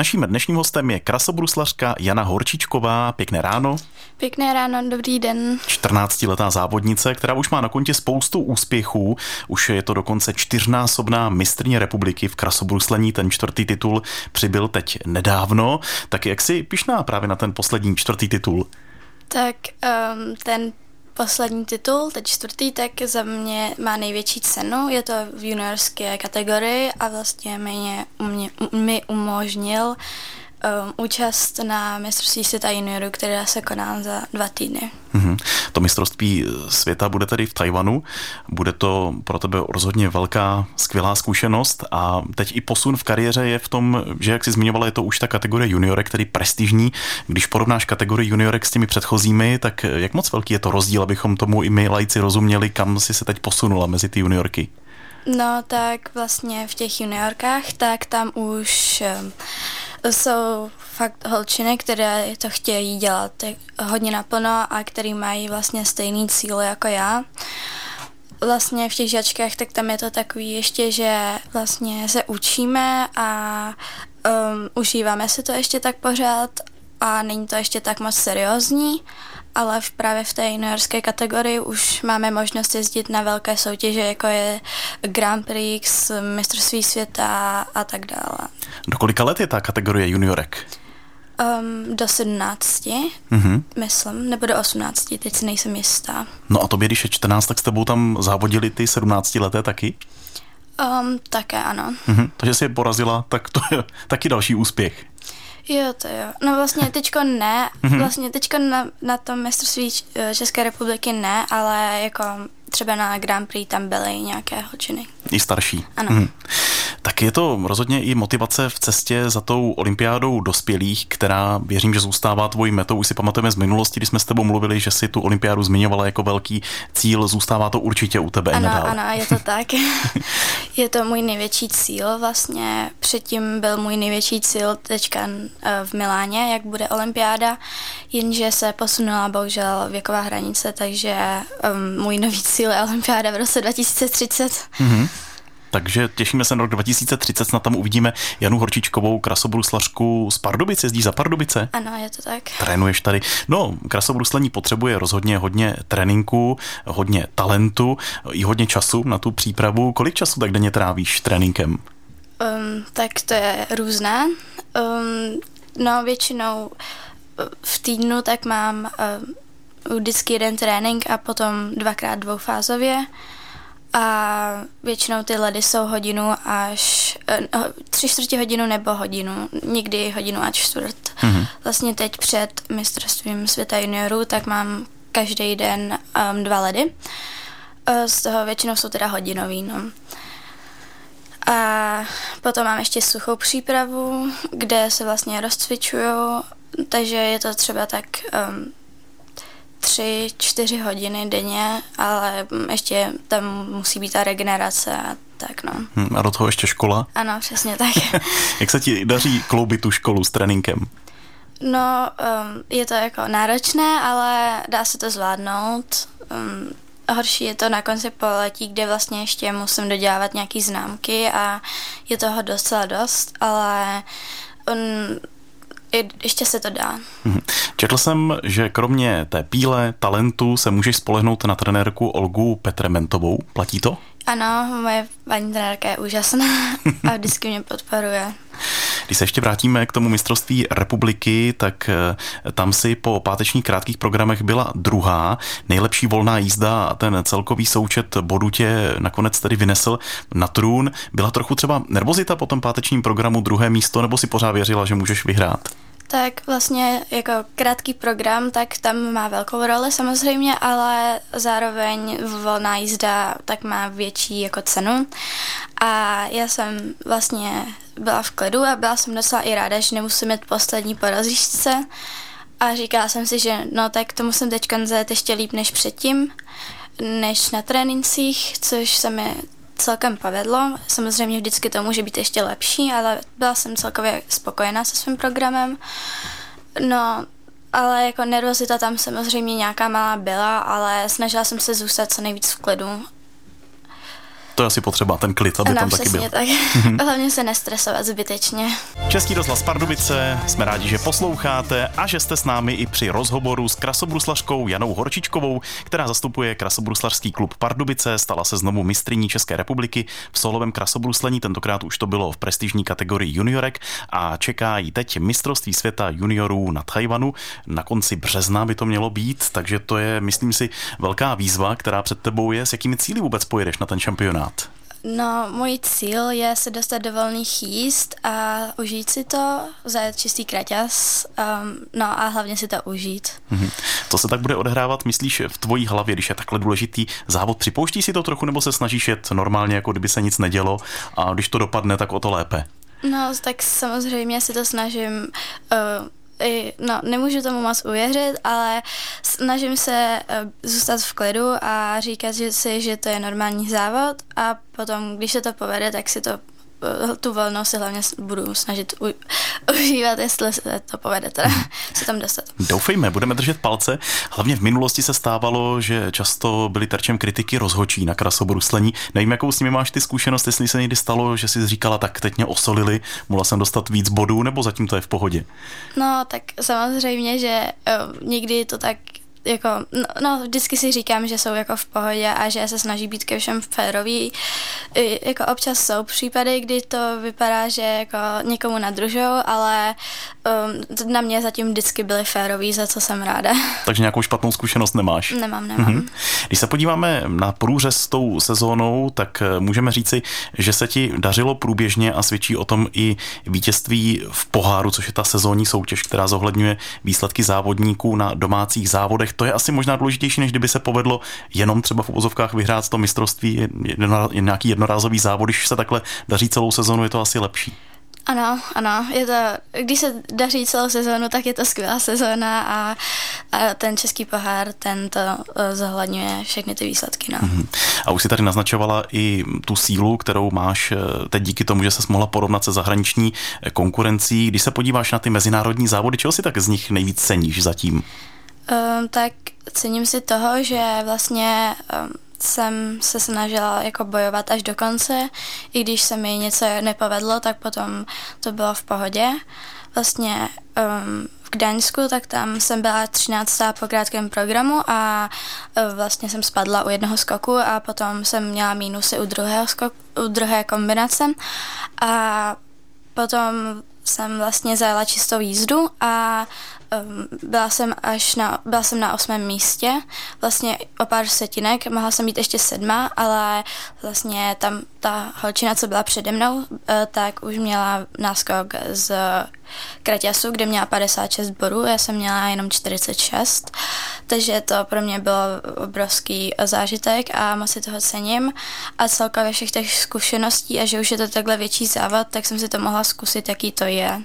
Naším dnešním hostem je krasobruslařka Jana Horčičková. Pěkné ráno. Pěkné ráno, dobrý den. 14letá závodnice, která už má na kontě spoustu úspěchů. Už je to dokonce 4násobná mistryně republiky v krasobruslení. Ten 4. titul přibyl teď nedávno. Tak jak jsi pyšná právě na ten poslední 4. titul? Tak ten poslední titul, teď 4., tak za mě má největší cenu, je to v juniorské kategorii a vlastně mi umožnil účast na mistrovství světa juniorů, která se koná za 2 týdny. To mistrovství světa bude tady v Taiwanu, bude to pro tebe rozhodně velká, skvělá zkušenost a teď i posun v kariéře je v tom, že jak jsi zmiňovala, je to už ta kategorie juniorek, tedy prestižní. Když porovnáš kategorii juniorek s těmi předchozími, tak jak moc velký je to rozdíl, abychom tomu i my lajci rozuměli, kam jsi se teď posunula mezi ty juniorky? No tak vlastně v těch juniorkách, tak tam už jsou fakt holčiny, které to chtějí dělat hodně naplno a který mají vlastně stejný cíl jako já. Vlastně v těch žačkách, tak tam je to takový ještě, že vlastně se učíme a užíváme si to ještě tak pořád a není to ještě tak moc seriózní, ale právě v té juniorské kategorii už máme možnost jezdit na velké soutěže, jako je Grand Prix, mistrovství světa a tak dále. Do kolika let je ta kategorie juniorek? Do 17, myslím, nebo do 18, teď si nejsem jistá. No a tobě, když je 14, tak s tebou tam závodili ty 17leté taky? Také ano. Takže jsi je porazila, tak to je taky další úspěch. Jo, to jo. No vlastně teďko ne, vlastně teďko na tom mistrovství České republiky ne, ale jako třeba na Grand Prix tam byly nějaké holčiny. I starší. Ano. Tak je to rozhodně i motivace v cestě za tou olympiádou dospělých, která věřím, že zůstává tvojí metou. Už si pamatujeme z minulosti, kdy jsme s tebou mluvili, že si tu olympiádu zmiňovala jako velký cíl. Zůstává to určitě u tebe i nadále. Ano, je to tak. Je to můj největší cíl vlastně. Předtím byl můj největší cíl teďka v Miláně, jak bude olympiáda, jenže se posunula bohužel věková hranice, takže můj nový cíl je olympiáda v roce 2030. Takže těšíme se na rok 2030, snad tam uvidíme Janu Horčičkovou, krasobruslařku z Pardubic. Jezdíš za Pardubice? Ano, je to tak. Trénuješ tady. No, krasobruslení potřebuje rozhodně hodně tréninku, hodně talentu, i hodně času na tu přípravu. Kolik času tak denně trávíš tréninkem? Tak to je různé. No, většinou v týdnu tak mám vždycky jeden trénink a potom 2x dvoufázově. A většinou ty ledy jsou hodinu až 3/4 hodinu nebo hodinu, někdy hodinu a čtvrt. Vlastně teď před mistrovstvím světa juniorů tak mám každý den 2 ledy. Z toho většinou jsou teda hodinový. No. A potom mám ještě suchou přípravu, kde se vlastně rozcvičuju, takže je to třeba tak 3-4 hodiny denně, ale ještě tam musí být ta regenerace a tak, no. A do toho ještě škola? Ano, přesně tak. Jak se ti daří kloubit tu školu s tréninkem? No, je to jako náročné, ale dá se to zvládnout. Horší je to na konci poletí, kde vlastně ještě musím dodělávat nějaký známky a je toho docela dost, ale ještě se to dá. Četl jsem, že kromě té píle, talentu se můžeš spolehnout na trenérku Olgu Přerodovou. Platí to? Ano, moje paní trenérka je úžasná a vždycky mě podporuje. Když se ještě vrátíme k tomu mistrovství republiky, tak tam si po pátečních krátkých programech byla 2. Nejlepší volná jízda a ten celkový součet bodů tě nakonec tedy vynesl na trůn. Byla trochu třeba nervozita po tom pátečním programu 2. místo, nebo si pořád věřila, že můžeš vyhrát? Tak vlastně jako krátký program, tak tam má velkou roli samozřejmě, ale zároveň volná jízda tak má větší jako cenu. A já jsem vlastně byla v klidu a byla jsem docela i ráda, že nemusím jít poslední po rozjížďce. A říkala jsem si, že no tak to musím teď zajet ještě líp než předtím, než na trénincích, což se mi celkem povedlo. Samozřejmě vždycky to může být ještě lepší, ale byla jsem celkově spokojená se svým programem. No, ale jako nervozita tam samozřejmě nějaká malá byla, ale snažila jsem se zůstat co nejvíc v klidu. To je asi potřeba, ten klid, aby tam taky byl. Tak. Hlavně se nestresovat zbytečně. Český rozhlas Pardubice, jsme rádi, že posloucháte a že jste s námi i při rozhovoru s krasobruslařkou Janou Horčičkovou, která zastupuje krasobruslařský klub Pardubice, stala se znovu mistryní České republiky v sólovém krasobruslení, tentokrát už to bylo v prestižní kategorii juniorek a čeká ji teď mistrovství světa juniorů na Taiwanu. Na konci března by to mělo být, takže to je, myslím si, velká výzva, která před tebou je. S jakými cíli vůbec pojedeš na ten šampionát? No, můj cíl je se dostat do volných jízd a užít si to, zajet čistý kraťas, no a hlavně si to užít. To se tak bude odehrávat, myslíš, v tvojí hlavě, když je takhle důležitý závod? Připouštíš si to trochu, nebo se snažíš jet normálně, jako kdyby se nic nedělo, a když to dopadne, tak o to lépe? No, tak samozřejmě se to snažím, nemůžu tomu moc uvěřit, ale snažím se zůstat v klidu a říkat si, že to je normální závod, a potom, když se to povede, tak si to, tu volnou se hlavně budu snažit užívat, jestli se to povede, teda se tam dostat. Doufejme, budeme držet palce. Hlavně v minulosti se stávalo, že často byly terčem kritiky rozhodčí na krasobruslení. Nevím, jakou s nimi máš ty zkušenost, jestli se někdy stalo, že jsi říkala, tak teď mě osolili, mohla jsem dostat víc bodů, nebo zatím to je v pohodě? No, tak samozřejmě, že někdy to tak jako, vždycky si říkám, že jsou jako v pohodě a že se snaží být ke všem férový. Jako občas jsou případy, kdy to vypadá, že jako někomu nadružou, ale na mě zatím vždycky byli féroví, za co jsem ráda. Takže nějakou špatnou zkušenost nemáš? Nemám. Když se podíváme na průřez s tou sezónou, tak můžeme říci, že se ti dařilo průběžně a svědčí o tom i vítězství v poháru, což je ta sezónní soutěž, která zohledňuje výsledky závodníků na domácích závodech. To je asi možná důležitější, než kdyby se povedlo jenom třeba v uvozovkách vyhrát to mistrovství, nějaký jednorázový závod. Když se takhle daří celou sezonu, je to asi lepší. Ano, je to, když se daří celou sezonu, tak je to skvělá sezona a ten český pohár, ten to zohledňuje všechny ty výsledky. No. A už si tady naznačovala i tu sílu, kterou máš teď díky tomu, že ses mohla porovnat se zahraniční konkurencí. Když se podíváš na ty mezinárodní závody, čeho si tak z nich nejvíc ceníš zatím? Tak cením si toho, že vlastně jsem se snažila jako bojovat až do konce. I když se mi něco nepovedlo, tak potom to bylo v pohodě. Vlastně v Gdaňsku, tak tam jsem byla 13. po krátkém programu a vlastně jsem spadla u jednoho skoku a potom jsem měla mínusy u druhé kombinace. A potom jsem vlastně zajela čistou jízdu a byla jsem na 8. místě, vlastně o pár setinek, mohla jsem být ještě 7, ale vlastně tam ta holčina, co byla přede mnou, tak už měla náskok z kraťasu, kde měla 56 bodů, já jsem měla jenom 46, takže to pro mě bylo obrovský zážitek a moc si toho cením a celkově všech těch zkušeností, a že už je to takhle větší závod, tak jsem si to mohla zkusit, jaký to je.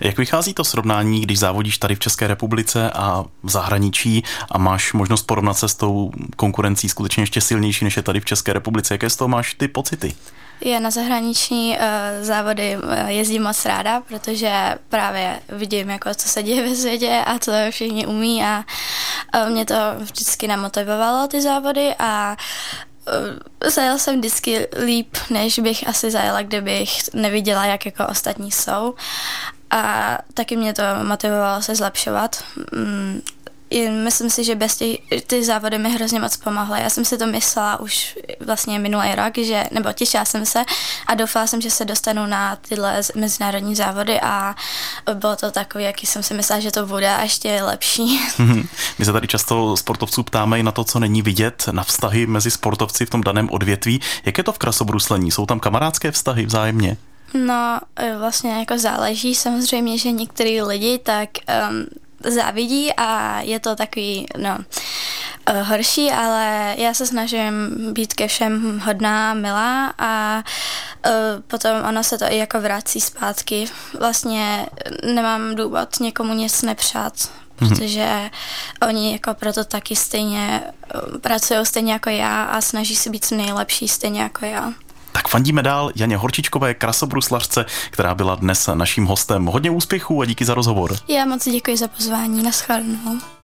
Jak vychází to srovnání, když závodíš tady v České republice a v zahraničí a máš možnost porovnat se s tou konkurencí skutečně ještě silnější, než je tady v České republice? Jaké z toho máš ty pocity? Já na zahraniční závody jezdím moc ráda, protože právě vidím, jako, co se děje ve světě a co všichni umí, a mě to vždycky namotivovalo, ty závody, a zajel jsem vždycky líp, než bych asi zajela, kdybych neviděla, jak jako ostatní jsou. A taky mě to motivovalo se zlepšovat. Myslím si, že bez ty závody mi hrozně moc pomohly. Já jsem si to myslela už vlastně minulý rok, nebo těšila jsem se a doufala jsem, že se dostanu na tyhle mezinárodní závody, a bylo to takový, jaký jsem si myslela, že to bude, a ještě je lepší. My se tady často sportovců ptáme i na to, co není vidět, na vztahy mezi sportovci v tom daném odvětví. Jak je to v krasobruslení? Jsou tam kamarádské vztahy vzájemně? No, vlastně jako záleží samozřejmě, že některý lidi tak závidí a je to takový, horší, ale já se snažím být ke všem hodná, milá, a potom ono se to i jako vrací zpátky. Vlastně nemám důvod někomu nic nepřát, protože oni jako proto taky stejně pracují stejně jako já a snaží se být nejlepší stejně jako já. Tak fandíme dál Janě Horčičkové, krasobruslařce, která byla dnes naším hostem. Hodně úspěchů a díky za rozhovor. Já moc děkuji za pozvání. Naschledanou.